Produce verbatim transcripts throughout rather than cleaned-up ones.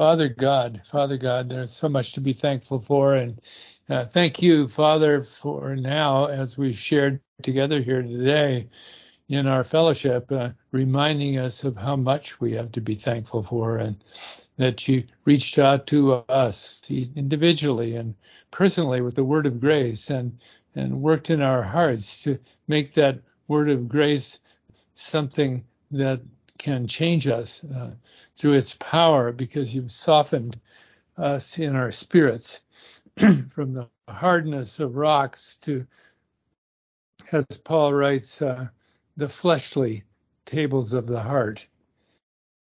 Father God, Father God, there's so much to be thankful for. And uh, thank you, Father, for now, as we've shared together here today in our fellowship, uh, reminding us of how much we have to be thankful for, and that you reached out to us individually and personally with the word of grace, and, and worked in our hearts to make that word of grace something that can change us uh, through its power, because you've softened us in our spirits from the hardness of rocks to, as Paul writes, uh, the fleshly tables of the heart.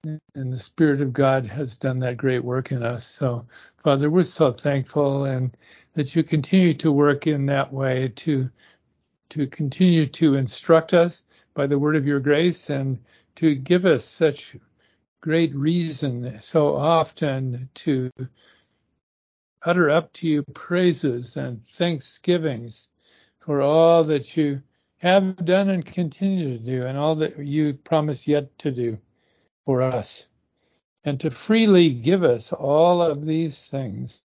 And the Spirit of God has done that great work in us. So, Father, we're so thankful, and that you continue to work in that way to to continue to instruct us by the word of your grace, and to give us such great reason so often to utter up to you praises and thanksgivings for all that you have done and continue to do, and all that you promise yet to do for us, and to freely give us all of these things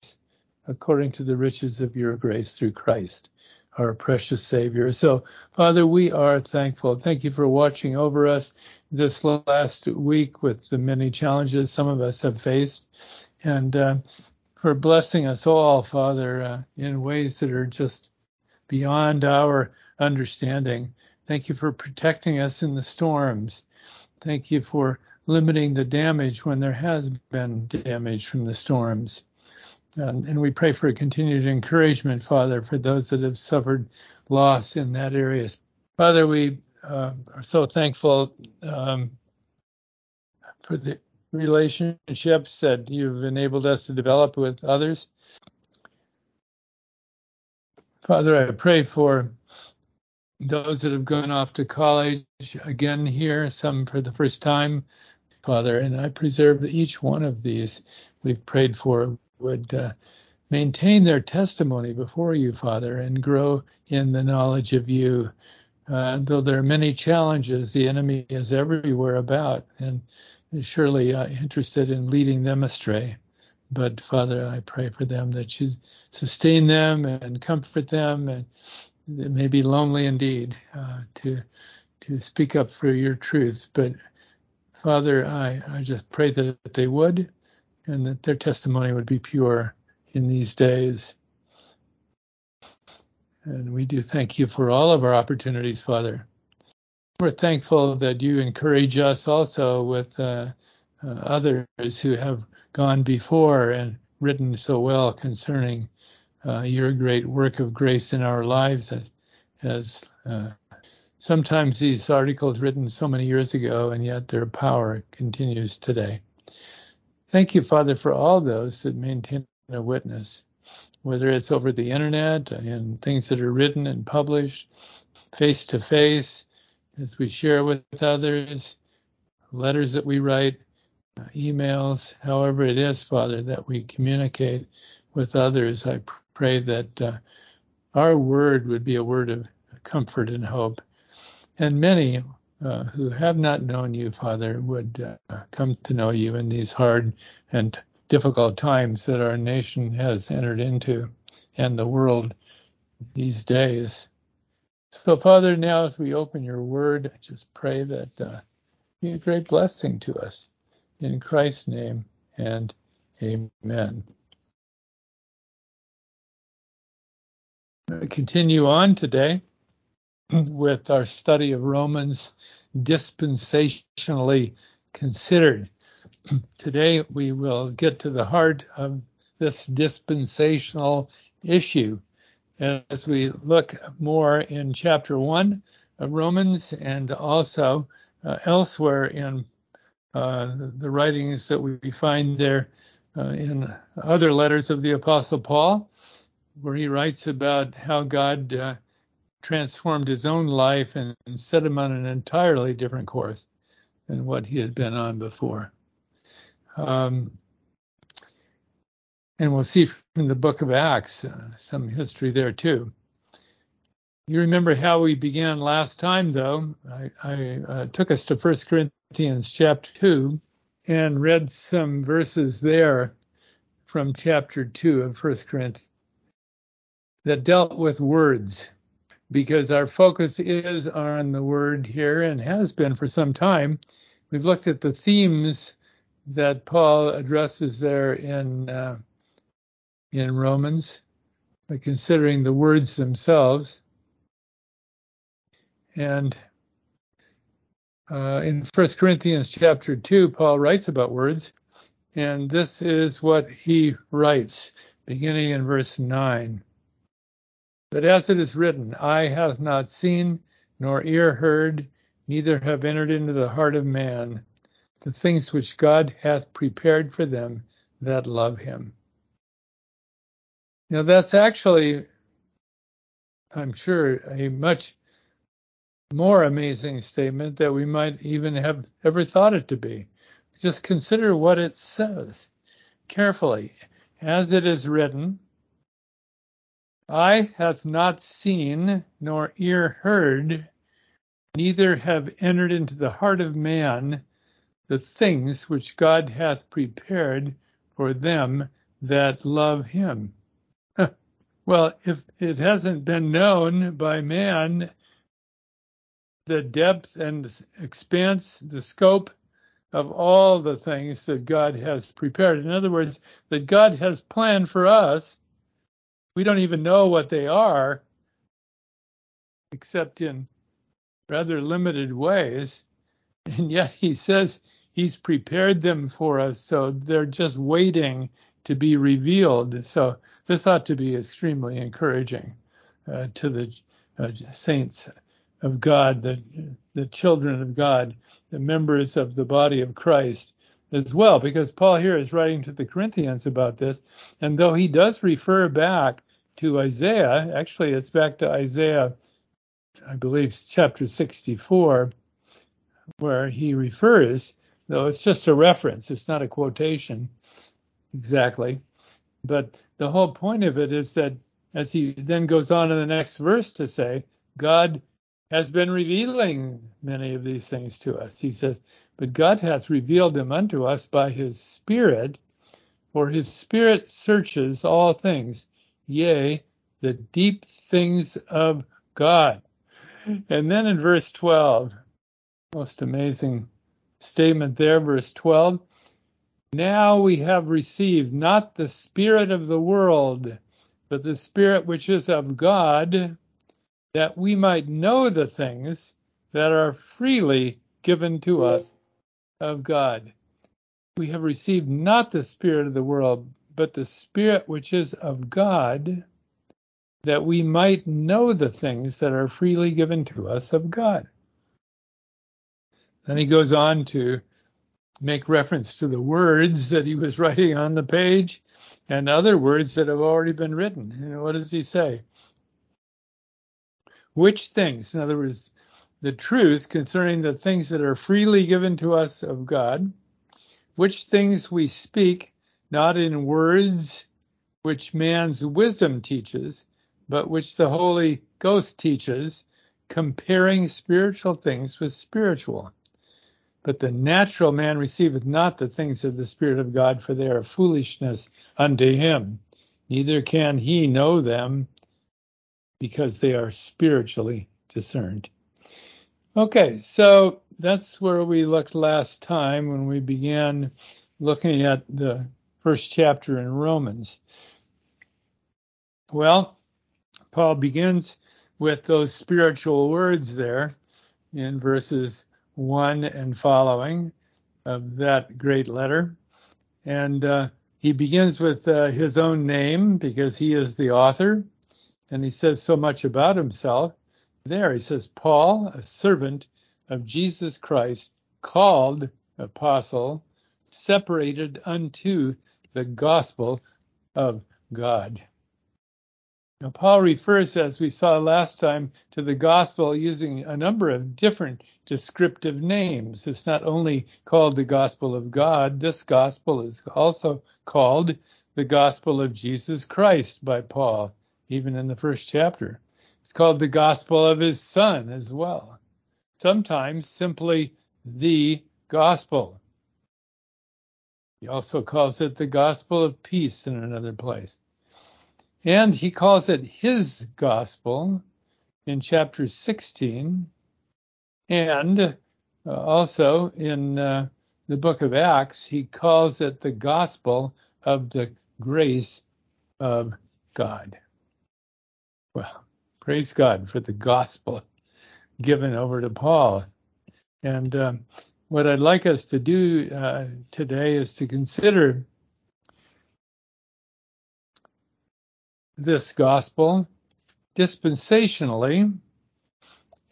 according to the riches of your grace through Christ, our precious Savior. So, Father, we are thankful. Thank you for watching over us this last week with the many challenges some of us have faced, and uh, for blessing us all, Father, uh, in ways that are just beyond our understanding. Thank you for protecting us in the storms. Thank you for limiting the damage when there has been damage from the storms. And, and we pray for continued encouragement, Father, for those that have suffered loss in that area. Father, we uh, are so thankful um, for the relationships that you've enabled us to develop with others. Father, I pray for those that have gone off to college again here, some for the first time, Father, and I preserve each one of these we've prayed for would uh, maintain their testimony before you, Father, and grow in the knowledge of you. Uh, though there are many challenges, the enemy is everywhere about, and is surely uh, interested in leading them astray. But, Father, I pray for them that you sustain them and comfort them, and they may be lonely indeed uh, to to speak up for your truth. But, Father, I, I just pray that, that they would, and that their testimony would be pure in these days. And we do thank you for all of our opportunities, Father. We're thankful that you encourage us also with uh, uh, others who have gone before and written so well concerning Uh, your great work of grace in our lives, as, as uh, sometimes these articles written so many years ago, and yet their power continues today. Thank you, Father, for all those that maintain a witness, whether it's over the internet and things that are written and published, face to face, as we share with others, letters that we write, uh, emails, however it is, Father, that we communicate with others. I pr- Pray that uh, our word would be a word of comfort and hope. And many uh, who have not known you, Father, would uh, come to know you in these hard and difficult times that our nation has entered into, and the world these days. So, Father, now as we open your word, I just pray that uh, be a great blessing to us. In Christ's name, and amen. Continue on today with our study of Romans dispensationally considered. Today we will get to the heart of this dispensational issue as we look more in chapter one of Romans, and also uh, elsewhere in uh, the writings that we find there uh, in other letters of the Apostle Paul, where he writes about how God uh, transformed his own life and, and set him on an entirely different course than what he had been on before. Um, and we'll see from the book of Acts uh, some history there too. You remember how we began last time, though. I, I uh, took us to First Corinthians chapter two, and read some verses there from chapter two of First Corinthians that dealt with words, because our focus is on the word here and has been for some time. We've looked at the themes that Paul addresses there in uh, in Romans, by considering the words themselves. And uh, in First Corinthians chapter two, Paul writes about words, and this is what he writes, beginning in verse nine. But as it is written, eye hath not seen, nor ear heard, neither have entered into the heart of man, the things which God hath prepared for them that love him. Now that's actually, I'm sure, a much more amazing statement that we might even have ever thought it to be. Just consider what it says carefully. As it is written, eye hath not seen, nor ear heard, neither have entered into the heart of man the things which God hath prepared for them that love him. Well, if it hasn't been known by man, the depth and expanse, the scope of all the things that God has prepared. In other words, that God has planned for us, we don't even know what they are, except in rather limited ways. And yet he says he's prepared them for us, so they're just waiting to be revealed. So this ought to be extremely encouraging uh, to the uh, saints of God, the, the children of God, the members of the body of Christ as well, because Paul here is writing to the Corinthians about this. And though he does refer back to Isaiah, actually it's back to Isaiah, I believe, chapter sixty-four, where he refers, though it's just a reference, it's not a quotation exactly. But the whole point of it is that, as he then goes on in the next verse to say, God has been revealing many of these things to us. He says, but God hath revealed them unto us by his Spirit, for his Spirit searches all things, yea, the deep things of God. And then in verse twelve, most amazing statement there, verse twelve, now we have received not the spirit of the world, but the Spirit which is of God, that we might know the things that are freely given to us of God. We have received not the spirit of the world, but the Spirit which is of God, that we might know the things that are freely given to us of God. Then he goes on to make reference to the words that he was writing on the page and other words that have already been written. And what does he say? Which things? In other words, the truth concerning the things that are freely given to us of God, which things we speak, not in words which man's wisdom teaches, but which the Holy Ghost teaches, comparing spiritual things with spiritual. But the natural man receiveth not the things of the Spirit of God, for they are foolishness unto him. Neither can he know them, because they are spiritually discerned. Okay, so that's where we looked last time when we began looking at the first chapter in Romans. Well, Paul begins with those spiritual words there in verses one and following of that great letter. And uh, he begins with uh, his own name, because he is the author. And he says so much about himself there. He says, Paul, a servant of Jesus Christ, called apostle, separated unto the gospel of God. Now, Paul refers, as we saw last time, to the gospel using a number of different descriptive names. It's not only called the gospel of God. This gospel is also called the gospel of Jesus Christ by Paul, even in the first chapter. It's called the gospel of his Son as well. Sometimes simply the gospel. He also calls it the gospel of peace in another place. And he calls it his gospel in chapter sixteen, and also in uh, the book of Acts, he calls it the gospel of the grace of God. Well, praise God for the gospel given over to Paul. And um, what I'd like us to do uh, today is to consider this gospel dispensationally.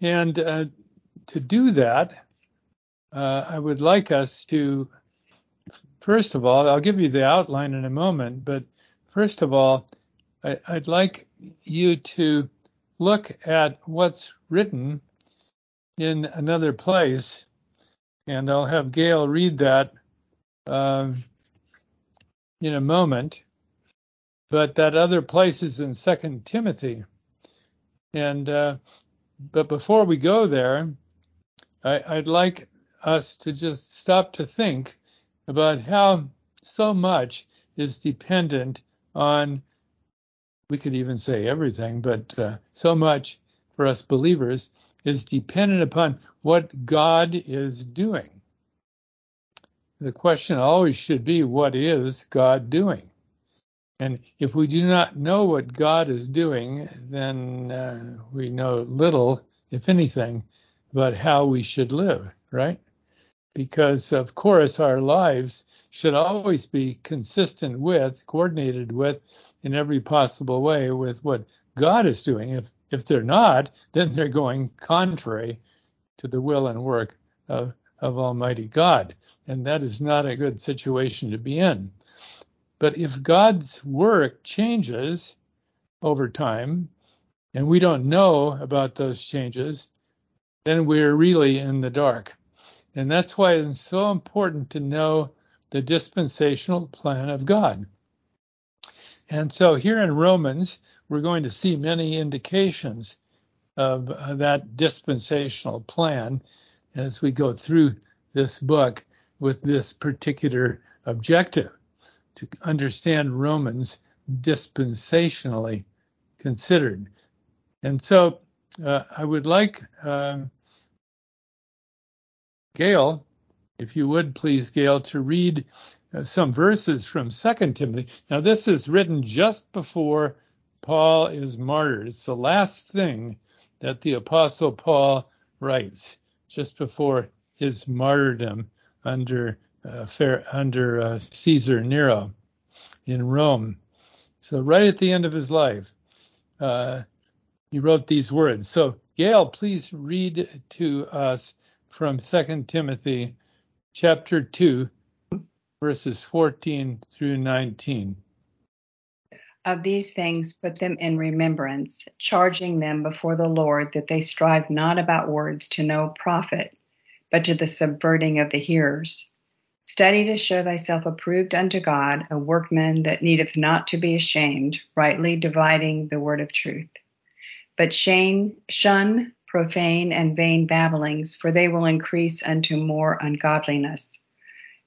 And uh, to do that, uh, I would like us to, first of all, I'll give you the outline in a moment, but first of all, I, I'd like you to look at what's written in another place, and I'll have Gail read that uh, in a moment. But that other place is in Second Timothy. And uh, but before we go there, I, I'd like us to just stop to think about how so much is dependent on, we could even say everything, but uh, so much for us believers is dependent upon what God is doing. The question always should be, what is God doing? And if we do not know what God is doing, then uh, we know little, if anything, about how we should live, right? Because, of course, our lives should always be consistent with, coordinated with, in every possible way, with what God is doing. If if they're not, then they're going contrary to the will and work of, of Almighty God. And that is not a good situation to be in. But if God's work changes over time, and we don't know about those changes, then we're really in the dark. And that's why it's so important to know the dispensational plan of God. And so here in Romans, we're going to see many indications of uh, that dispensational plan as we go through this book with this particular objective, to understand Romans dispensationally considered. And so uh, I would like uh, Gail, if you would please, Gail, to read Uh, some verses from Second Timothy. Now, this is written just before Paul is martyred. It's the last thing that the Apostle Paul writes, just before his martyrdom under uh, fair, under uh, Caesar Nero in Rome. So right at the end of his life, uh, he wrote these words. So, Gail, please read to us from Second Timothy chapter two, verses fourteen through nineteen. Of these things put them in remembrance, charging them before the Lord that they strive not about words to no profit, but to the subverting of the hearers. Study to show thyself approved unto God, a workman that needeth not to be ashamed, rightly dividing the word of truth. But shun, shun profane and vain babblings, for they will increase unto more ungodliness.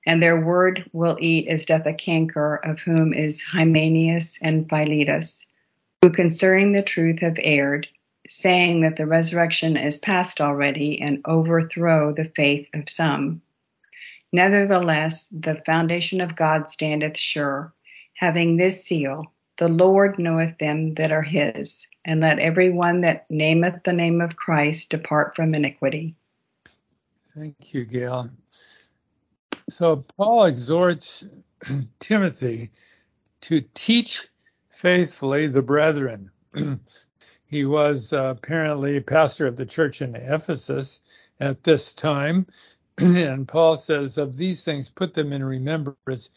And their word will eat as doth a canker, of whom is Hymenaeus and Philetus, who concerning the truth have erred, saying that the resurrection is past already, and overthrow the faith of some. Nevertheless, the foundation of God standeth sure, having this seal, the Lord knoweth them that are his, and let every one that nameth the name of Christ depart from iniquity. Thank you, Gail. So Paul exhorts Timothy to teach faithfully the brethren. He was uh, apparently pastor of the church in Ephesus at this time. And Paul says, of these things, put them in remembrance,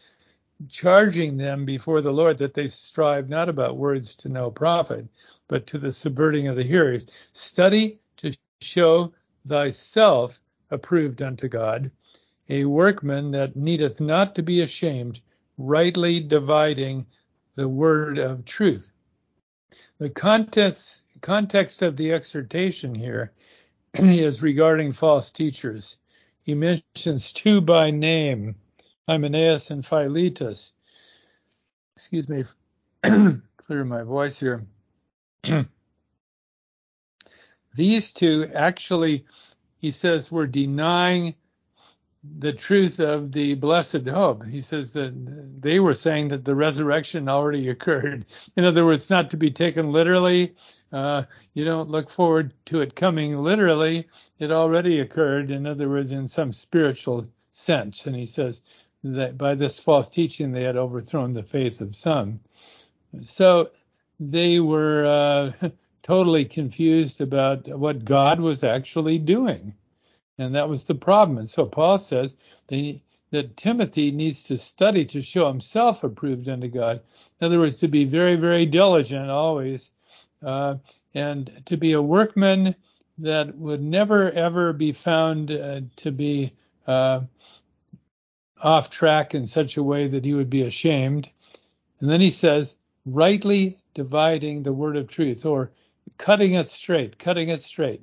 charging them before the Lord that they strive not about words to no profit, but to the subverting of the hearers. Study to show thyself approved unto God, a workman that needeth not to be ashamed, rightly dividing the word of truth. The context, context of the exhortation here is regarding false teachers. He mentions two by name Hymenaeus and Philetus. Excuse me, clear my voice here. These two actually, he says, were denying the truth of the blessed hope. He says that they were saying that the resurrection already occurred. In other words, not to be taken literally. Uh, you don't look forward to it coming literally. It already occurred. In other words, in some spiritual sense. And he says that by this false teaching, they had overthrown the faith of some. So they were uh, totally confused about what God was actually doing. And that was the problem. And so Paul says they, that Timothy needs to study to show himself approved unto God. In other words, to be very, very diligent always, uh, and to be a workman that would never, ever be found uh, to be uh, off track in such a way that he would be ashamed. And then he says, rightly dividing the word of truth, or cutting it straight, cutting it straight.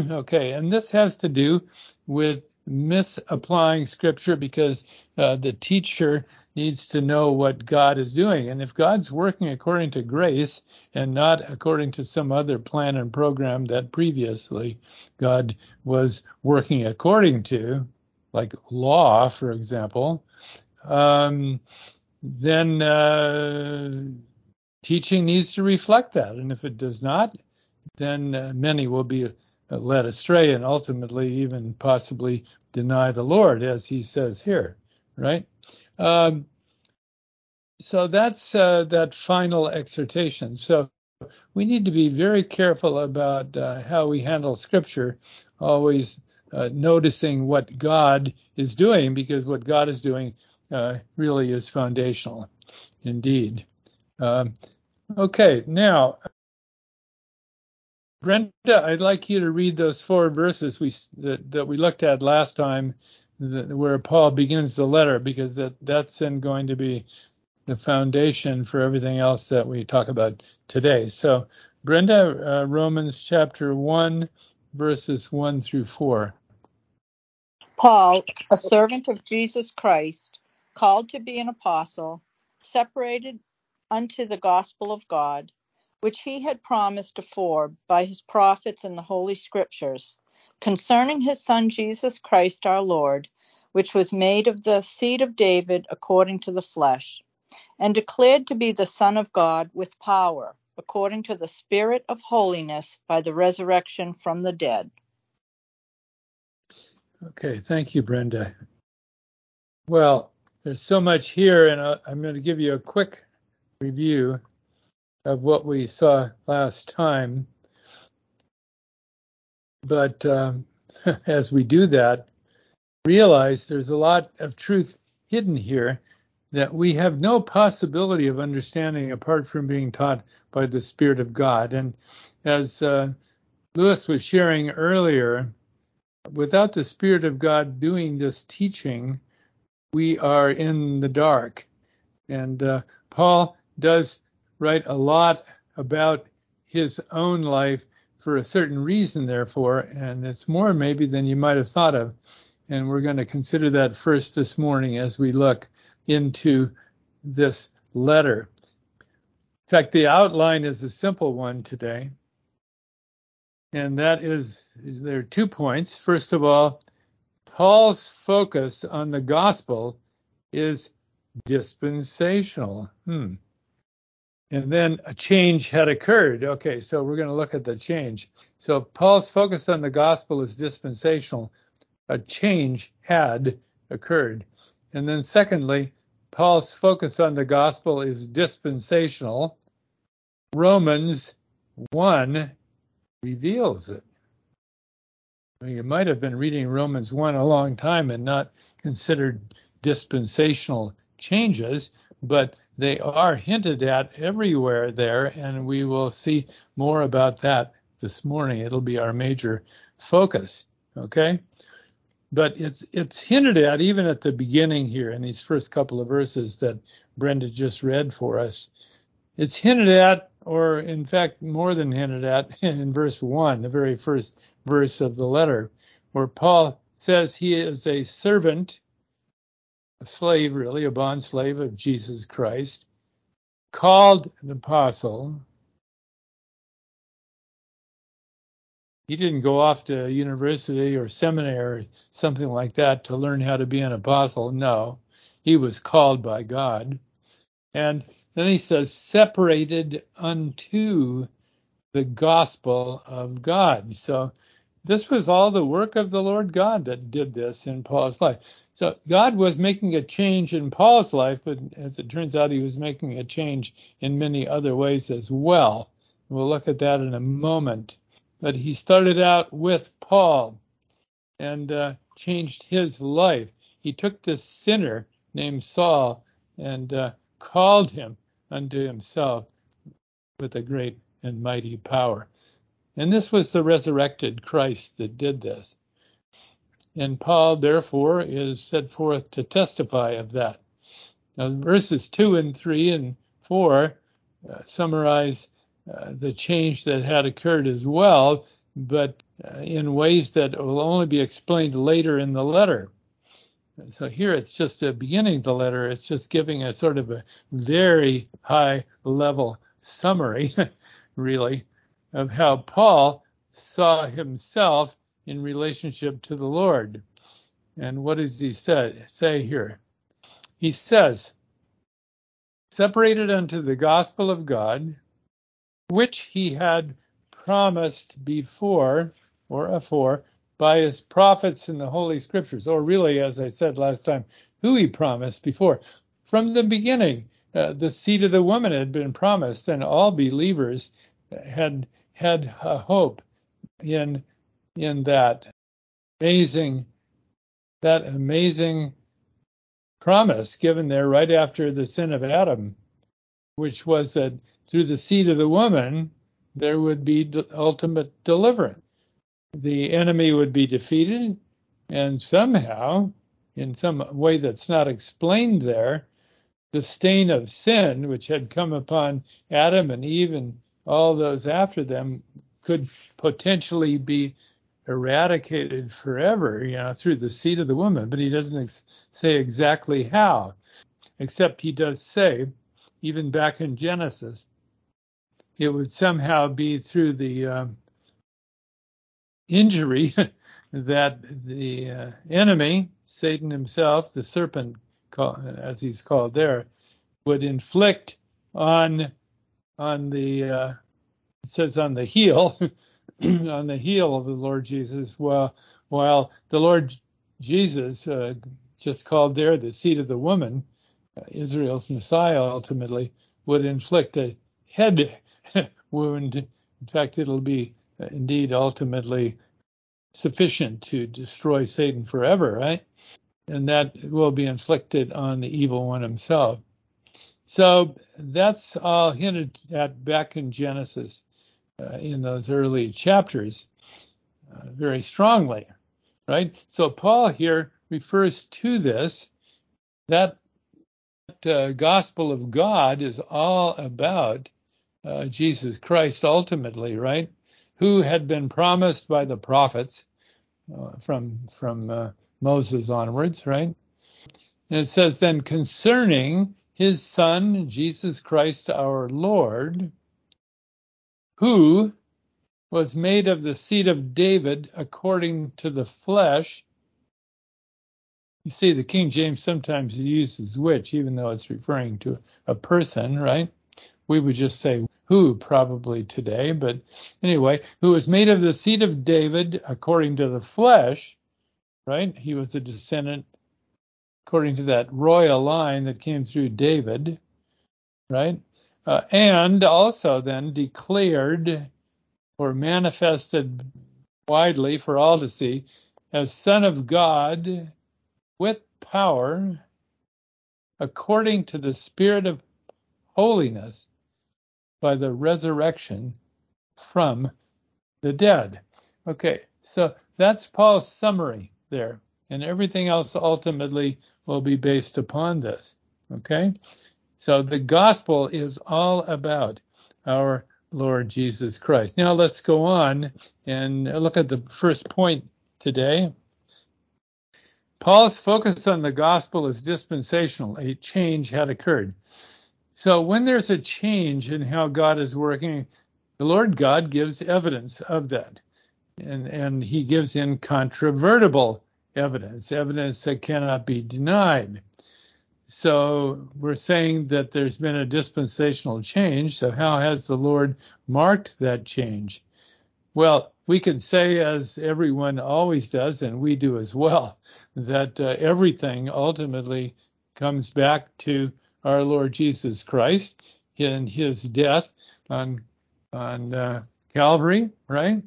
Okay, and this has to do with misapplying Scripture, because uh, the teacher needs to know what God is doing. And if God's working according to grace and not according to some other plan and program that previously God was working according to, like law, for example, um, then uh, teaching needs to reflect that. And if it does not, then uh, many will be led astray and ultimately even possibly deny the Lord, as he says here, right? Um, so that's uh, that final exhortation. So we need to be very careful about uh, how we handle Scripture, always uh, noticing what God is doing, because what God is doing uh, really is foundational indeed. Um, okay, now... Brenda, I'd like you to read those four verses we that, that we looked at last time, that, where Paul begins the letter, because that, that's then going to be the foundation for everything else that we talk about today. So, Brenda, uh, Romans chapter one, verses one through four. Paul, a servant of Jesus Christ, called to be an apostle, separated unto the gospel of God, which he had promised afore by his prophets in the Holy Scriptures, concerning his Son Jesus Christ our Lord, which was made of the seed of David according to the flesh, and declared to be the Son of God with power, according to the Spirit of holiness, by the resurrection from the dead. Okay, thank you, Brenda. Well, there's so much here, and I'm going to give you a quick review of what we saw last time. But um, as we do that, realize there's a lot of truth hidden here that we have no possibility of understanding apart from being taught by the Spirit of God. And as uh, Lewis was sharing earlier, without the Spirit of God doing this teaching, we are in the dark. And uh, Paul does write a lot about his own life for a certain reason, therefore, and it's more maybe than you might have thought of. And we're going to consider that first this morning as we look into this letter. In fact, the outline is a simple one today. And that is, there are two points. First of all, Paul's focus on the gospel is dispensational. Hmm. And then a change had occurred. Okay, so we're going to look at the change. So Paul's focus on the gospel is dispensational. A change had occurred. And then secondly, Paul's focus on the gospel is dispensational. Romans one reveals it. You might have been reading Romans one a long time and not considered dispensational changes, but they are hinted at everywhere there, and we will see more about that this morning. It'll be our major focus, okay? But it's it's hinted at even at the beginning here in these first couple of verses that Brenda just read for us. It's hinted at, or in fact more than hinted at, in verse one, the very first verse of the letter, where Paul says he is a servant a slave, really, a bond slave of Jesus Christ, called an apostle. He didn't go off to university or seminary or something like that to learn how to be an apostle. No, he was called by God. And then he says, separated unto the gospel of God. So this was all the work of the Lord God that did this in Paul's life. So God was making a change in Paul's life, but as it turns out, he was making a change in many other ways as well. We'll look at that in a moment. But he started out with Paul and uh, changed his life. He took this sinner named Saul and uh, called him unto himself with a great and mighty power. And this was the resurrected Christ that did this. And Paul, therefore, is set forth to testify of that. Now, verses two and three and four uh, summarize Uh, the change that had occurred as well, but uh, in ways that will only be explained later in the letter. So here it's just a beginning of the letter. It's just giving a sort of a very high level summary, really, of how Paul saw himself in relationship to the Lord. And what does he say, say here? He says, separated unto the gospel of God, which he had promised before, or afore, by his prophets in the Holy Scriptures, or really, as I said last time, who he promised before. From the beginning, uh, the seed of the woman had been promised, and all believers had had a hope in in that amazing that amazing promise given there right after the sin of Adam, which was that through the seed of the woman, there would be de- ultimate deliverance. The enemy would be defeated, and somehow, in some way that's not explained there, the stain of sin, which had come upon Adam and Eve and all those after them, could potentially be eradicated forever, you know, through the seed of the woman. But he doesn't ex- say exactly how, except he does say, even back in Genesis, it would somehow be through the uh, injury that the uh, enemy, Satan himself, the serpent, as he's called there, would inflict on on the uh, it says on the heel on the heel of the Lord Jesus. While while the Lord Jesus, uh, just called there the seed of the woman, Israel's Messiah, ultimately would inflict a head wound. In fact, it'll be indeed ultimately sufficient to destroy Satan forever, right? And that will be inflicted on the evil one himself. So that's all hinted at back in Genesis, uh, in those early chapters, uh, very strongly, right? So Paul here refers to this, that Uh, gospel of God is all about uh, Jesus Christ ultimately, right? Who had been promised by the prophets uh, from from uh, Moses onwards, right? And it says then concerning his son, Jesus Christ, our Lord, who was made of the seed of David according to the flesh. You see, the King James sometimes uses which, even though it's referring to a person, right? We would just say who probably today, but anyway, who was made of the seed of David according to the flesh, right? He was a descendant according to that royal line that came through David, right? Uh, and also then declared or manifested widely for all to see as Son of God, with power, according to the Spirit of holiness, by the resurrection from the dead. Okay, so that's Paul's summary there. And everything else ultimately will be based upon this. Okay? So the gospel is all about our Lord Jesus Christ. Now let's go on and look at the first point today. Paul's focus on the gospel is dispensational. A change had occurred. So when there's a change in how God is working, the Lord God gives evidence of that. And, and he gives incontrovertible evidence, evidence that cannot be denied. So we're saying that there's been a dispensational change. So how has the Lord marked that change? Well, we can say, as everyone always does, and we do as well, that uh, everything ultimately comes back to our Lord Jesus Christ in his death on on uh, Calvary, right?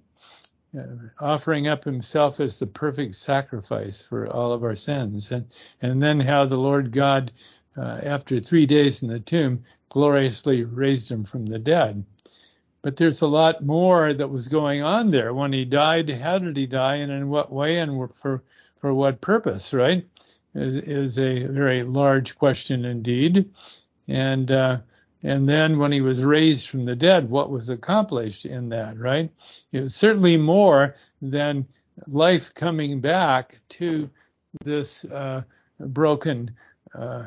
Offering up himself as the perfect sacrifice for all of our sins. And, and then how the Lord God, uh, after three days in the tomb, gloriously raised him from the dead. But there's a lot more that was going on there. When he died, how did he die, and in what way, and for, for what purpose, right? Is a very large question indeed. And, uh, And then when he was raised from the dead, what was accomplished in that, right? It was certainly more than life coming back to this uh, broken uh,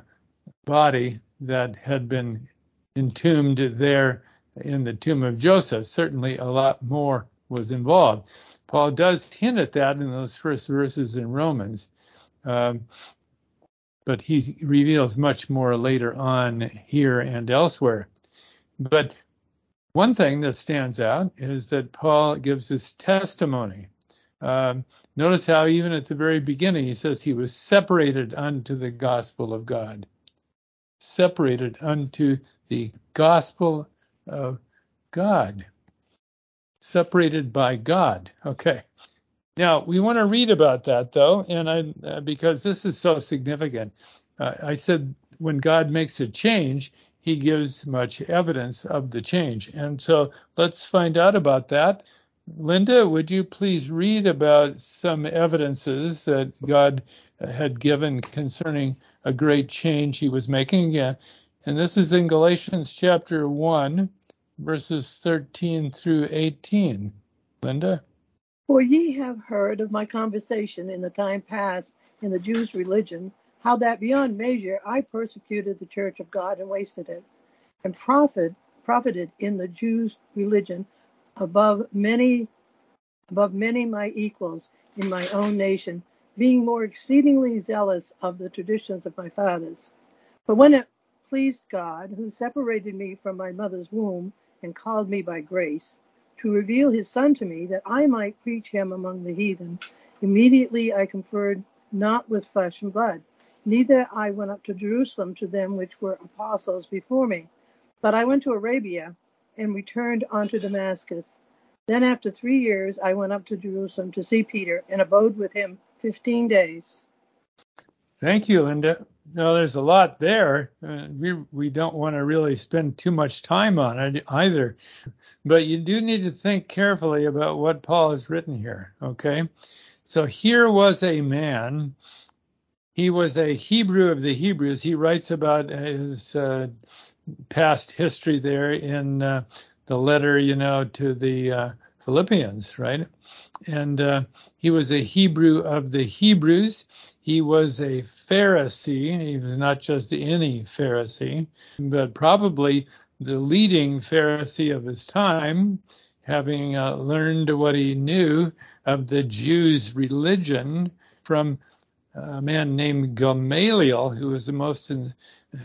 body that had been entombed there in the tomb of Joseph. Certainly a lot more was involved. Paul does hint at that in those first verses in Romans. Um, But he reveals much more later on here and elsewhere. But one thing that stands out is that Paul gives his testimony. Um, notice how even at the very beginning he says he was separated unto the gospel of God. Separated unto the gospel of God. Separated by God. Okay. Now, we want to read about that, though, and I, uh, because this is so significant. Uh, I said when God makes a change, he gives much evidence of the change. And so let's find out about that. Linda, would you please read about some evidences that God had given concerning a great change he was making? Yeah. And this is in Galatians chapter one, verses thirteen through eighteen. Linda? For ye have heard of my conversation in the time past in the Jews' religion, how that beyond measure I persecuted the church of God and wasted it, and profit, profited in the Jews' religion above many, above many my equals in my own nation, being more exceedingly zealous of the traditions of my fathers. But when it pleased God, who separated me from my mother's womb and called me by grace, to reveal his son to me, that I might preach him among the heathen. Immediately I conferred not with flesh and blood, neither I went up to Jerusalem to them which were apostles before me, but I went to Arabia and returned unto Damascus. Then after three years I went up to Jerusalem to see Peter, and abode with him fifteen days. Thank you, Linda. No, there's a lot there. Uh, we we don't want to really spend too much time on it either. But you do need to think carefully about what Paul has written here, okay? So here was a man. He was a Hebrew of the Hebrews. He writes about his uh, past history there in uh, the letter, you know, to the uh, Philippians, right? And uh, he was a Hebrew of the Hebrews. He was a Pharisee. He was not just any Pharisee, but probably the leading Pharisee of his time, having uh, learned what he knew of the Jews' religion from a man named Gamaliel, who was the most in,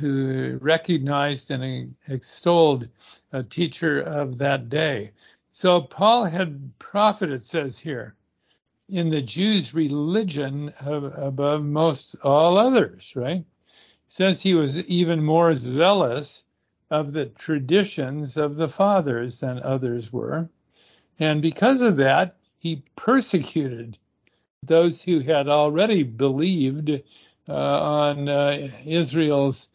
who recognized and extolled a teacher of that day. So Paul had profited, says here, in the Jews' religion above most all others, right? Says he was even more zealous of the traditions of the fathers than others were. And because of that, he persecuted those who had already believed uh, on uh, Israel's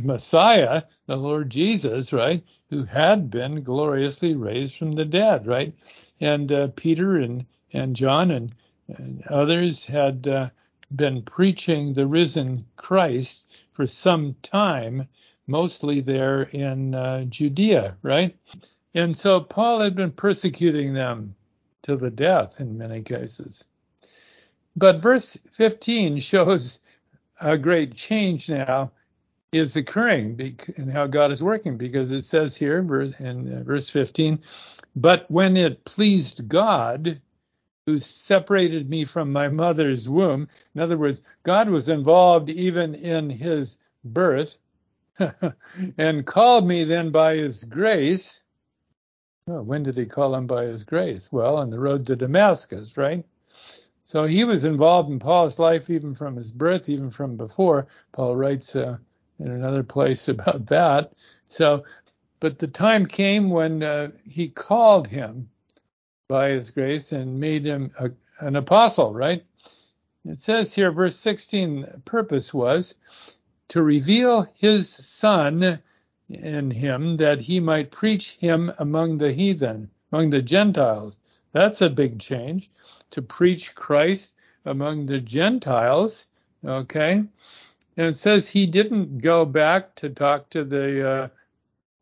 Messiah, the Lord Jesus, right? Who had been gloriously raised from the dead, right? And uh, Peter and And John and, and others had uh, been preaching the risen Christ for some time, mostly there in uh, Judea, right? And so Paul had been persecuting them to the death in many cases. But verse fifteen shows a great change now is occurring and how God is working, because it says here in verse fifteen, but when it pleased God who separated me from my mother's womb. In other words, God was involved even in his birth and called me then by his grace. Oh, when did he call him by his grace? Well, on the road to Damascus, right? So he was involved in Paul's life even from his birth, even from before. Paul writes uh, in another place about that. So, but the time came when uh, he called him by his grace and made him a, an apostle, right? It says here, verse sixteen, purpose was to reveal his son in him, that he might preach him among the heathen, among the Gentiles. That's a big change, to preach Christ among the Gentiles, okay? And it says he didn't go back to talk to the uh,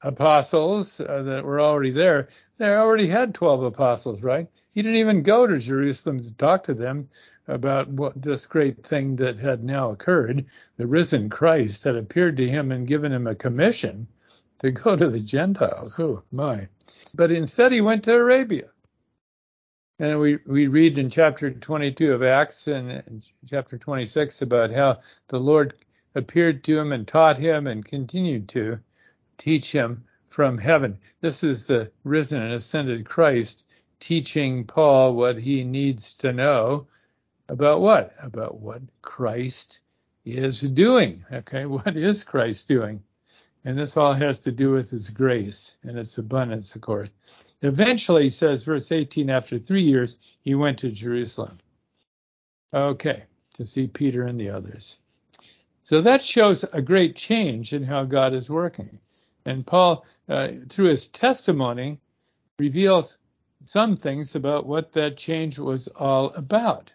apostles uh, that were already there. They already had twelve apostles, right? He didn't even go to Jerusalem to talk to them about what this great thing that had now occurred. The risen Christ had appeared to him and given him a commission to go to the Gentiles. Oh, my. But instead, he went to Arabia. And we, we read in chapter twenty-two of Acts and chapter twenty-six about how the Lord appeared to him and taught him and continued to teach him from heaven. This is the risen and ascended Christ teaching Paul what he needs to know about what? About what Christ is doing. Okay, what is Christ doing? And this all has to do with his grace and its abundance, of course. Eventually, says verse eighteen, after three years, he went to Jerusalem. Okay, to see Peter and the others. So that shows a great change in how God is working. And Paul, uh, through his testimony, revealed some things about what that change was all about.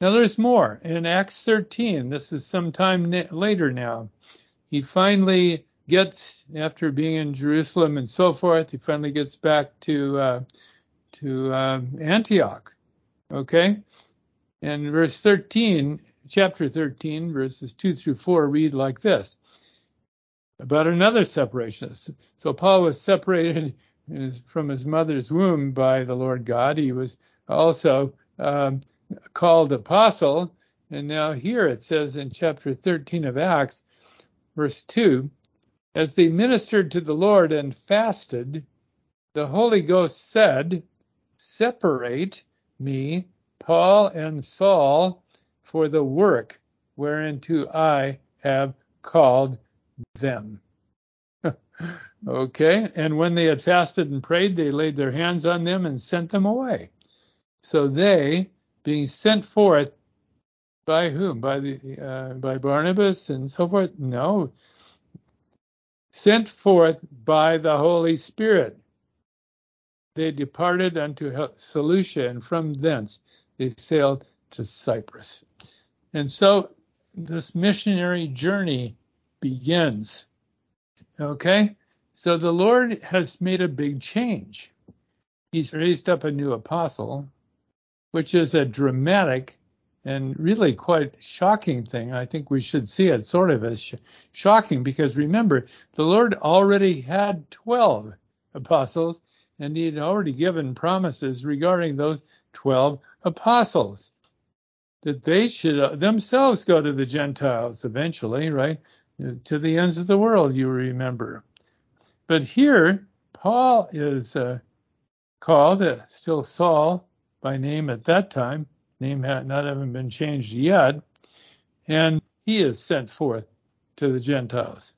Now, there's more. In Acts thirteen, this is some time later now, he finally gets, after being in Jerusalem and so forth, he finally gets back to uh, to uh, Antioch, okay? And verse thirteen, chapter thirteen, verses two through four read like this, about another separation. So Paul was separated in his, from his mother's womb by the Lord God. He was also um, called apostle. And now here it says in chapter thirteen of Acts, verse two, as they ministered to the Lord and fasted, the Holy Ghost said, separate me, Paul and Saul, for the work whereunto I have called them. Okay, and when they had fasted and prayed, they laid their hands on them and sent them away. So they, being sent forth, by whom? By the uh, by Barnabas and so forth? No. Sent forth by the Holy Spirit, they departed unto Seleucia, and from thence they sailed to Cyprus. And so this missionary journey begins. Okay? So the Lord has made a big change. He's raised up a new apostle, which is a dramatic and really quite shocking thing. I think we should see it sort of as sh- shocking, because remember, the Lord already had twelve apostles, and he had already given promises regarding those twelve apostles, that they should themselves go to the Gentiles eventually, right? To the ends of the world, you remember. But here, Paul is uh, called, uh, still Saul by name at that time, name had not even been changed yet, and he is sent forth to the Gentiles.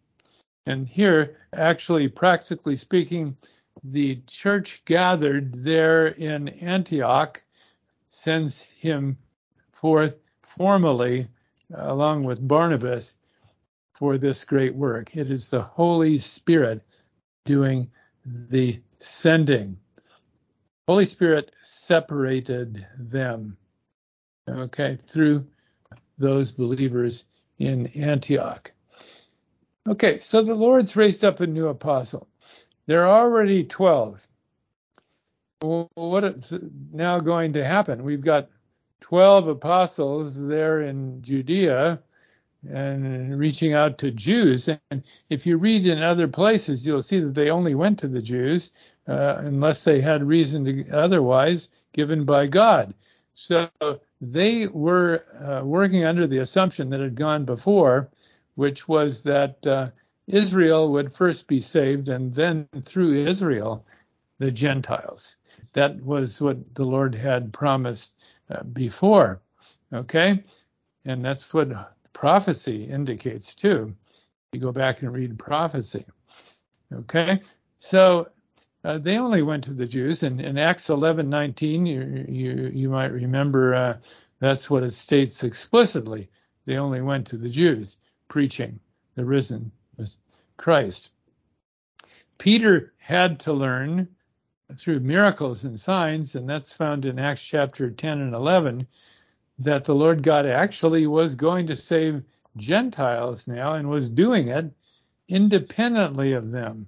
And here, actually, practically speaking, the church gathered there in Antioch sends him forth formally, uh, along with Barnabas, for this great work. It is the Holy Spirit doing the sending. Holy Spirit separated them. Okay, through those believers in Antioch. Okay, so the Lord's raised up a new apostle. There are already twelve. What is now going to happen? We've got twelve apostles there in Judea and reaching out to Jews. And if you read in other places, you'll see that they only went to the Jews uh, unless they had reason to otherwise given by God. So they were uh, working under the assumption that had gone before, which was that uh, Israel would first be saved, and then through Israel, the Gentiles. That was what the Lord had promised uh, before, okay? And that's what prophecy indicates, too. You go back and read prophecy, okay? So uh, they only went to the Jews, and in Acts eleven nineteen, you, you, you might remember uh, that's what it states explicitly. They only went to the Jews, preaching the risen Christ. Peter had to learn through miracles and signs, and that's found in Acts chapter ten and eleven, that the Lord God actually was going to save Gentiles now and was doing it independently of them.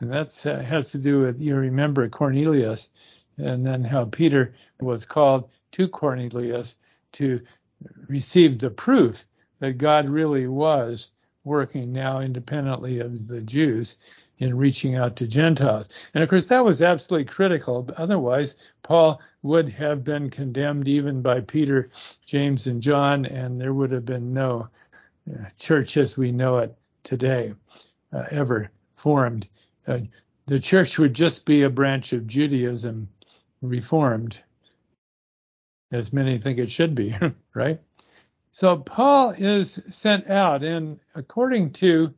And that uh, has to do with, you remember, Cornelius, and then how Peter was called to Cornelius to receive the proof that God really was working now independently of the Jews in reaching out to Gentiles. And of course, that was absolutely critical. Otherwise, Paul would have been condemned even by Peter, James, and John, and there would have been no uh, church as we know it today uh, ever formed. Uh, the church would just be a branch of Judaism reformed, as many think it should be, right? So Paul is sent out, and according to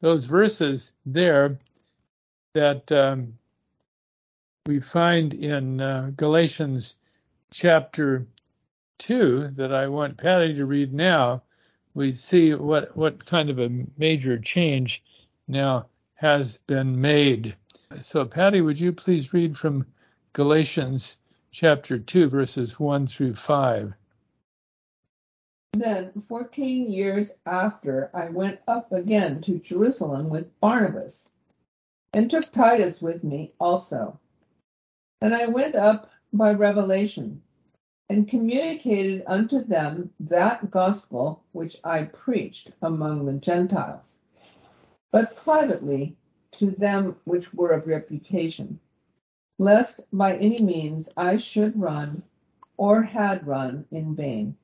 those verses there that um, we find in uh, Galatians chapter two that I want Patty to read now, we see what, what kind of a major change now has been made. So, Patty, would you please read from Galatians chapter two, verses one through five? Then, fourteen years after, I went up again to Jerusalem with Barnabas, and took Titus with me also. And I went up by revelation, and communicated unto them that gospel which I preached among the Gentiles, but privately to them which were of reputation, lest by any means I should run, or had run, in vain.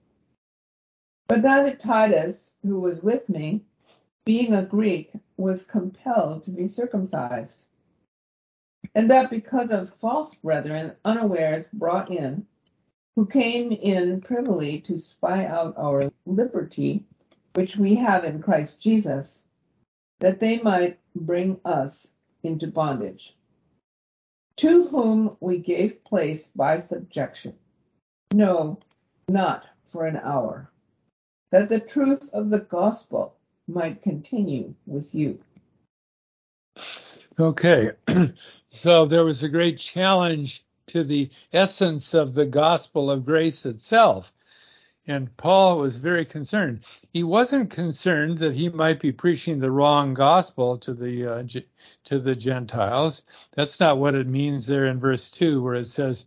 But that Titus, who was with me, being a Greek, was compelled to be circumcised, and that because of false brethren unawares brought in, who came in privily to spy out our liberty, which we have in Christ Jesus, that they might bring us into bondage, to whom we gave place by subjection, no, not for an hour, that the truth of the gospel might continue with you. Okay, so there was a great challenge to the essence of the gospel of grace itself. And Paul was very concerned. He wasn't concerned that he might be preaching the wrong gospel to the uh, G- to the Gentiles. That's not what it means there in verse two, where it says,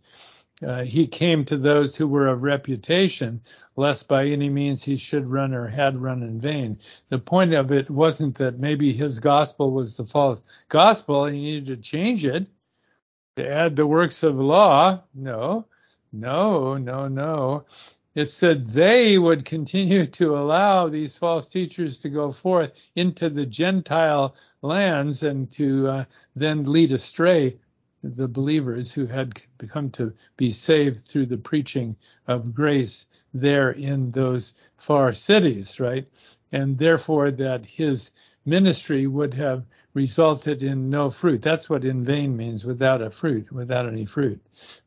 Uh, he came to those who were of reputation, lest by any means he should run or had run in vain. The point of it wasn't that maybe his gospel was the false gospel. He needed to change it to add the works of law. No, no, no, no. It said they would continue to allow these false teachers to go forth into the Gentile lands and to uh, then lead astray the believers who had come to be saved through the preaching of grace there in those far cities, right? And therefore that his ministry would have resulted in no fruit. That's what in vain means, without a fruit, without any fruit,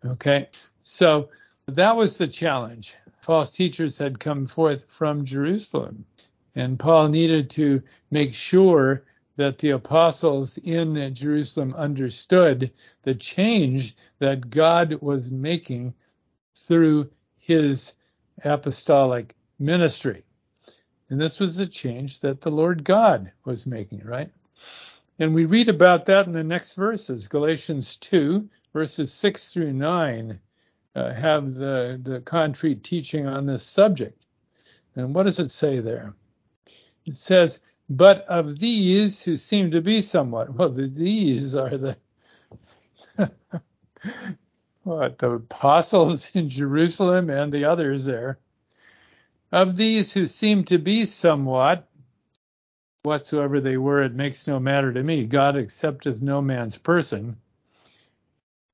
okay? So that was the challenge. False teachers had come forth from Jerusalem, and Paul needed to make sure that the apostles in Jerusalem understood the change that God was making through his apostolic ministry. And this was a change that the Lord God was making, right? And we read about that in the next verses, Galatians two, verses six through nine. uh, have the, the contrary teaching on this subject. And what does it say there? It says, but of these who seem to be somewhat. Well, the, these are the what, the apostles in Jerusalem and the others there. Of these who seem to be somewhat, whatsoever they were, it makes no matter to me. God accepteth no man's person.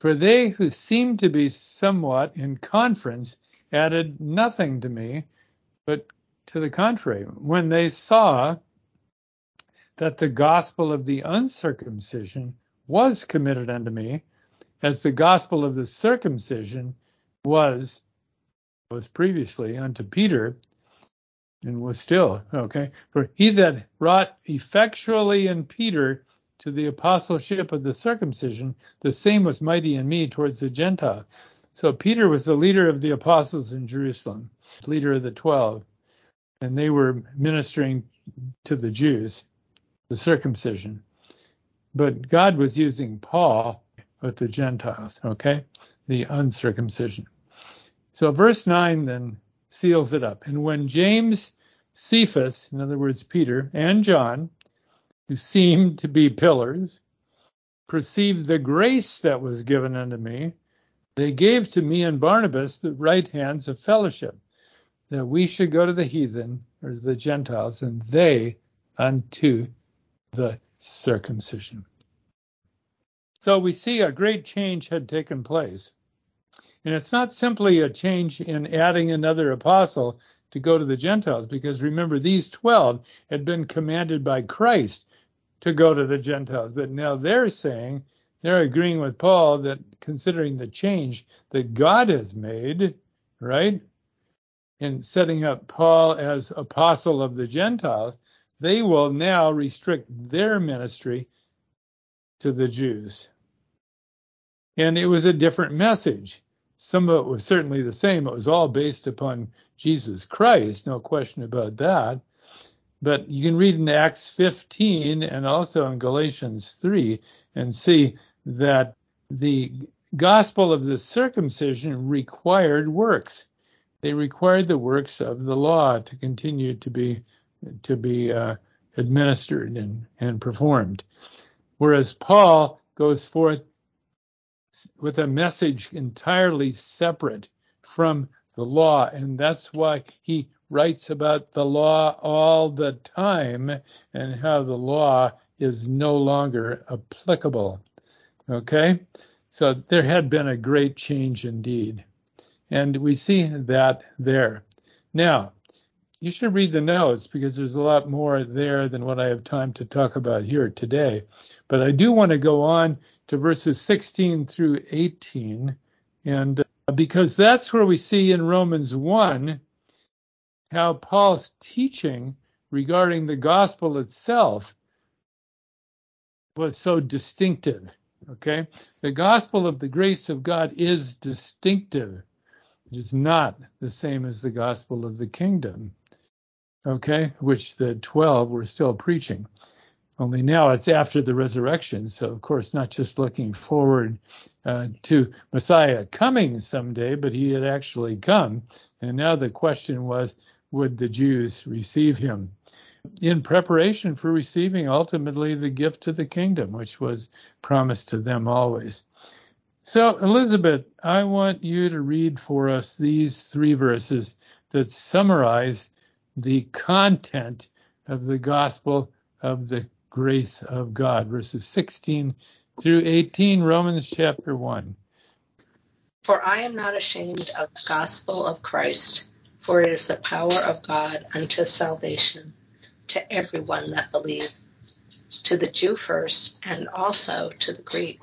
For they who seemed to be somewhat in conference added nothing to me, but to the contrary, when they saw that the gospel of the uncircumcision was committed unto me, as the gospel of the circumcision was was previously unto Peter, and was still, okay? For he that wrought effectually in Peter to the apostleship of the circumcision, the same was mighty in me towards the Gentile. So Peter was the leader of the apostles in Jerusalem, leader of the twelve, and they were ministering to the Jews, the circumcision. But God was using Paul with the Gentiles, okay? The uncircumcision. So verse nine then seals it up. And when James, Cephas, in other words, Peter, and John, who seemed to be pillars, perceived the grace that was given unto me, they gave to me and Barnabas the right hands of fellowship, that we should go to the heathen, or the Gentiles, and they unto the circumcision. So we see a great change had taken place. And it's not simply a change in adding another apostle to go to the Gentiles, because remember, these twelve had been commanded by Christ to go to the Gentiles. But now they're saying, they're agreeing with Paul that considering the change that God has made, right, in setting up Paul as apostle of the Gentiles, they will now restrict their ministry to the Jews. And it was a different message. Some of it was certainly the same. It was all based upon Jesus Christ, no question about that. But you can read in Acts fifteen and also in Galatians three and see that the gospel of the circumcision required works. They required the works of the law to continue to be to be uh, administered and, and performed. Whereas Paul goes forth with a message entirely separate from the law. And that's why he writes about the law all the time and how the law is no longer applicable. Okay? So there had been a great change indeed. And we see that there. Now, you should read the notes because there's a lot more there than what I have time to talk about here today. But I do want to go on to verses sixteen through eighteen, and uh, because that's where we see in Romans one how Paul's teaching regarding the gospel itself was so distinctive, okay? The gospel of the grace of God is distinctive. It is not the same as the gospel of the kingdom, okay, which the twelve were still preaching. Only now it's after the resurrection, so of course not just looking forward uh, to Messiah coming someday, but he had actually come. And now the question was, would the Jews receive him? In preparation for receiving ultimately the gift of the kingdom, which was promised to them always. So, Elizabeth, I want you to read for us these three verses that summarize the content of the gospel of the grace of God, verses sixteen through eighteen, Romans chapter one. For I am not ashamed of the gospel of Christ, for it is the power of God unto salvation to everyone that believeth, to the Jew first, and also to the Greek.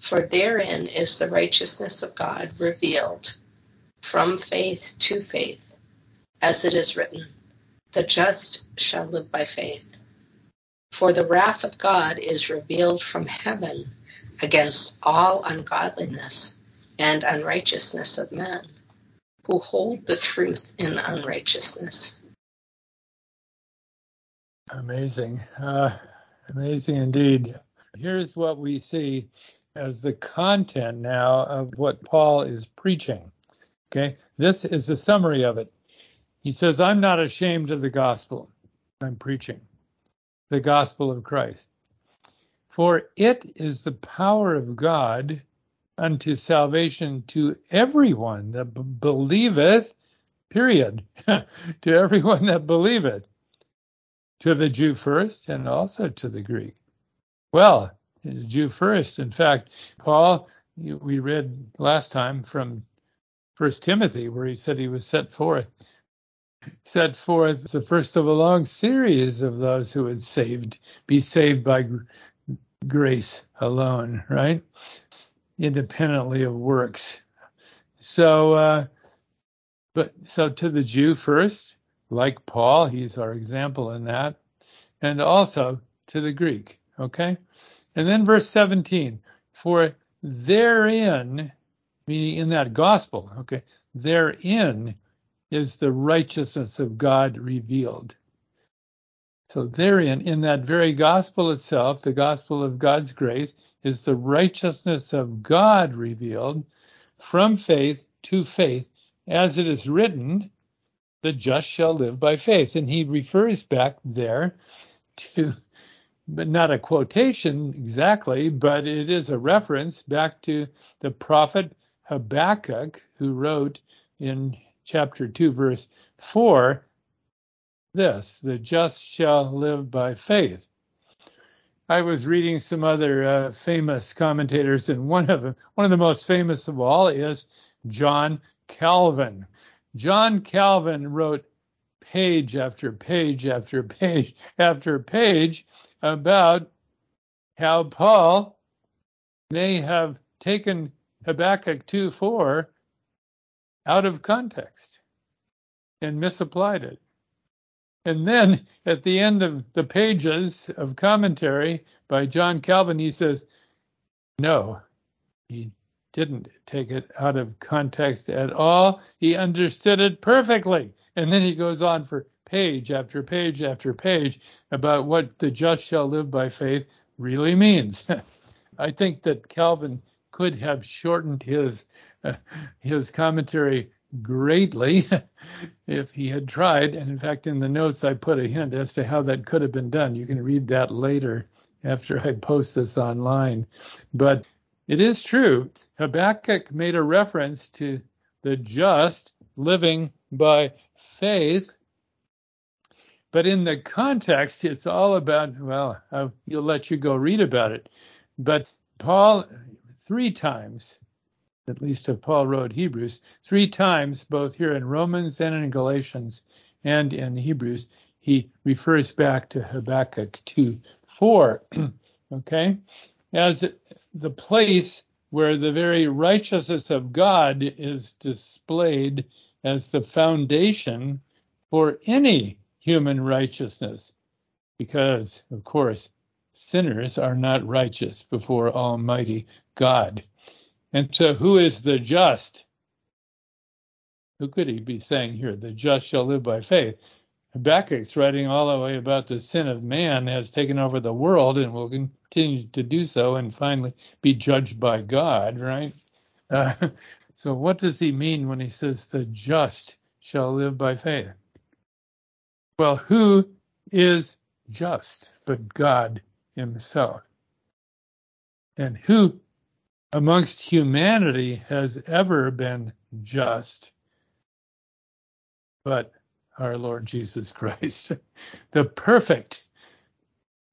For therein is the righteousness of God revealed from faith to faith, as it is written, the just shall live by faith. For the wrath of God is revealed from heaven against all ungodliness and unrighteousness of men, who hold the truth in unrighteousness. Amazing. Uh, amazing indeed. Here's what we see as the content now of what Paul is preaching. Okay, this is a summary of it. He says, I'm not ashamed of the gospel I'm preaching, the gospel of Christ. For it is the power of God unto salvation to everyone that b- believeth, period, to everyone that believeth, to the Jew first and also to the Greek. Well, the Jew first. In fact, Paul, we read last time from First Timothy, where he said he was set forth, set forth the first of a long series of those who would saved, be saved by gr- grace alone, right? Independently of works. So, uh, but so to the Jew first, like Paul, he's our example in that, and also to the Greek. Okay, and then verse seventeen. For therein, meaning in that gospel. Okay, therein is the righteousness of God revealed. So therein, in that very gospel itself, the gospel of God's grace, is the righteousness of God revealed from faith to faith, as it is written, the just shall live by faith. And he refers back there to, but not a quotation exactly, but it is a reference back to the prophet Habakkuk, who wrote in chapter two, verse four, this, the just shall live by faith. I was reading some other uh, famous commentators, and one of them, one of the most famous of all is John Calvin. John Calvin wrote page after page after page after page about how Paul may have taken Habakkuk two four out of context and misapplied it. And then at the end of the pages of commentary by John Calvin, he says, no, he didn't take it out of context at all. He understood it perfectly. And then he goes on for page after page after page about what the just shall live by faith really means. I think that Calvin could have shortened his uh, his commentary greatly if he had tried. And in fact, in the notes, I put a hint as to how that could have been done. You can read that later after I post this online. But it is true. Habakkuk made a reference to the just living by faith. But in the context, it's all about, well, I'll, you'll let you go read about it. But Paul, three times, at least if Paul wrote Hebrews, three times, both here in Romans and in Galatians and in Hebrews, he refers back to Habakkuk two four, okay, as the place where the very righteousness of God is displayed as the foundation for any human righteousness, because, of course, sinners are not righteous before Almighty God. And so who is the just? Who could he be saying here? The just shall live by faith. Habakkuk's writing all the way about the sin of man has taken over the world and will continue to do so and finally be judged by God, right? Uh, so what does he mean when he says the just shall live by faith? Well, who is just but God himself? And who amongst humanity has ever been just but our Lord Jesus Christ, the perfect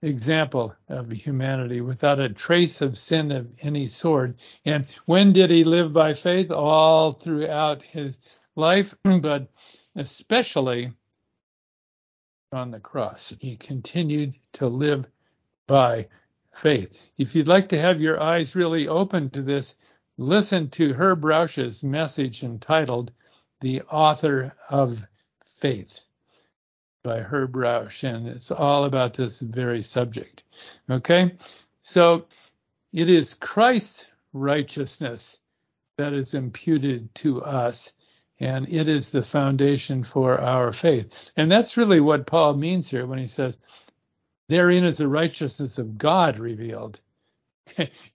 example of humanity without a trace of sin of any sort. And when did he live by faith? All throughout his life, but especially on the cross. He continued to live by faith. If you'd like to have your eyes really open to this, listen to Herb Rausch's message entitled The Author of Faith by Herb Rausch, and it's all about this very subject. Okay, so it is Christ's righteousness that is imputed to us, and it is the foundation for our faith. And that's really what Paul means here when he says, therein is the righteousness of God revealed.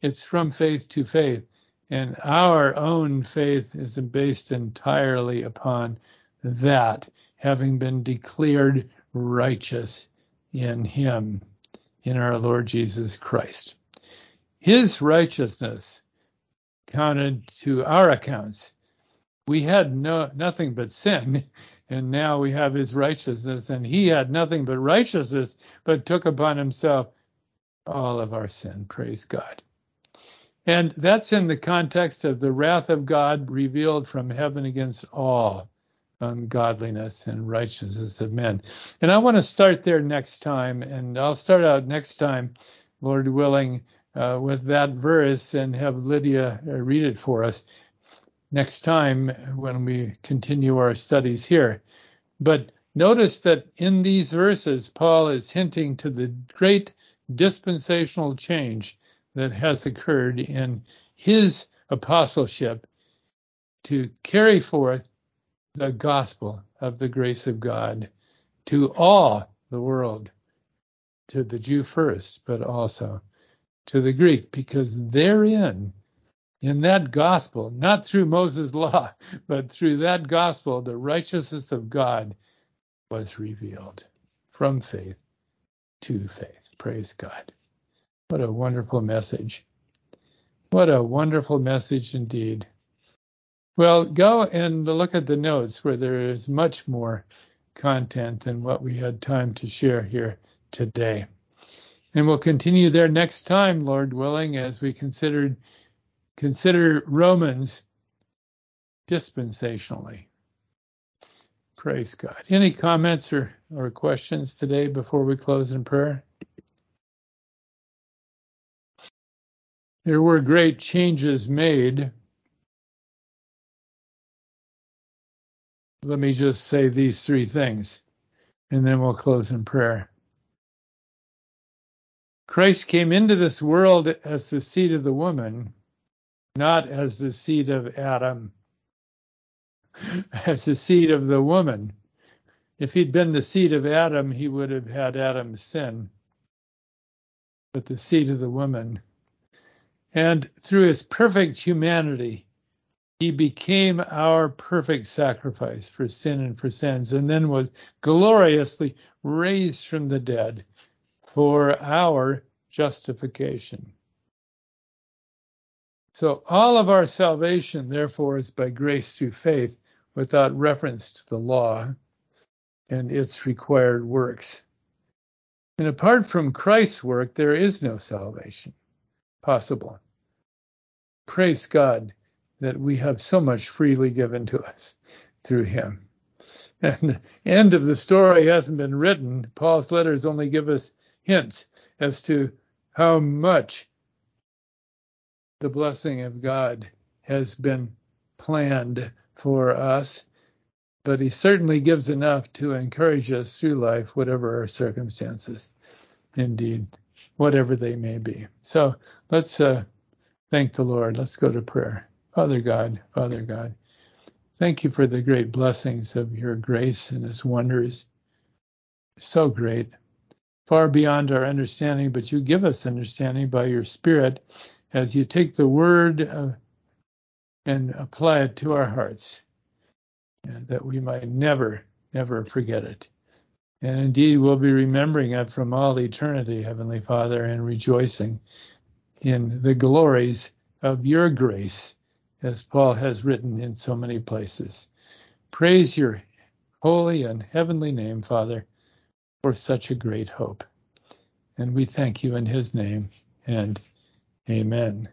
It's from faith to faith. And our own faith is based entirely upon that, having been declared righteous in him, in our Lord Jesus Christ. His righteousness counted to our accounts. We had no nothing but sin, and now we have his righteousness, and he had nothing but righteousness, but took upon himself all of our sin. Praise God. And that's in the context of the wrath of God revealed from heaven against all ungodliness and righteousness of men. And I want to start there next time, and I'll start out next time, Lord willing, uh, with that verse, and have Lydia read it for us next time when we continue our studies here. But notice that in these verses, Paul is hinting to the great dispensational change that has occurred in his apostleship to carry forth the gospel of the grace of God to all the world, to the Jew first, but also to the Greek, because therein, in that gospel, not through Moses' law, but through that gospel, the righteousness of God was revealed from faith to faith. Praise God. What a wonderful message. What a wonderful message indeed. Well, go and look at the notes where there is much more content than what we had time to share here today. And we'll continue there next time, Lord willing, as we considered consider Romans dispensationally. Praise God. Any comments or, or questions today before we close in prayer? There were great changes made. Let me just say these three things, and then we'll close in prayer. Christ came into this world as the seed of the woman, not as the seed of Adam, as the seed of the woman. If he'd been the seed of Adam, he would have had Adam's sin, but the seed of the woman. And through his perfect humanity, he became our perfect sacrifice for sin and for sins, and then was gloriously raised from the dead for our justification. So all of our salvation, therefore, is by grace through faith, without reference to the law and its required works. And apart from Christ's work, there is no salvation possible. Praise God that we have so much freely given to us through him. And the end of the story hasn't been written. Paul's letters only give us hints as to how much the blessing of God has been planned for us, but he certainly gives enough to encourage us through life, whatever our circumstances, indeed, whatever they may be. So let's uh, thank the Lord. Let's go to prayer. Father God, Father God, thank you for the great blessings of your grace and its wonders. So great, far beyond our understanding, but you give us understanding by your Spirit as you take the word uh, and apply it to our hearts, uh, that we might never, never forget it. And indeed, we'll be remembering it from all eternity, Heavenly Father, and rejoicing in the glories of your grace, as Paul has written in so many places. Praise your holy and heavenly name, Father, for such a great hope. And we thank you in his name, and amen.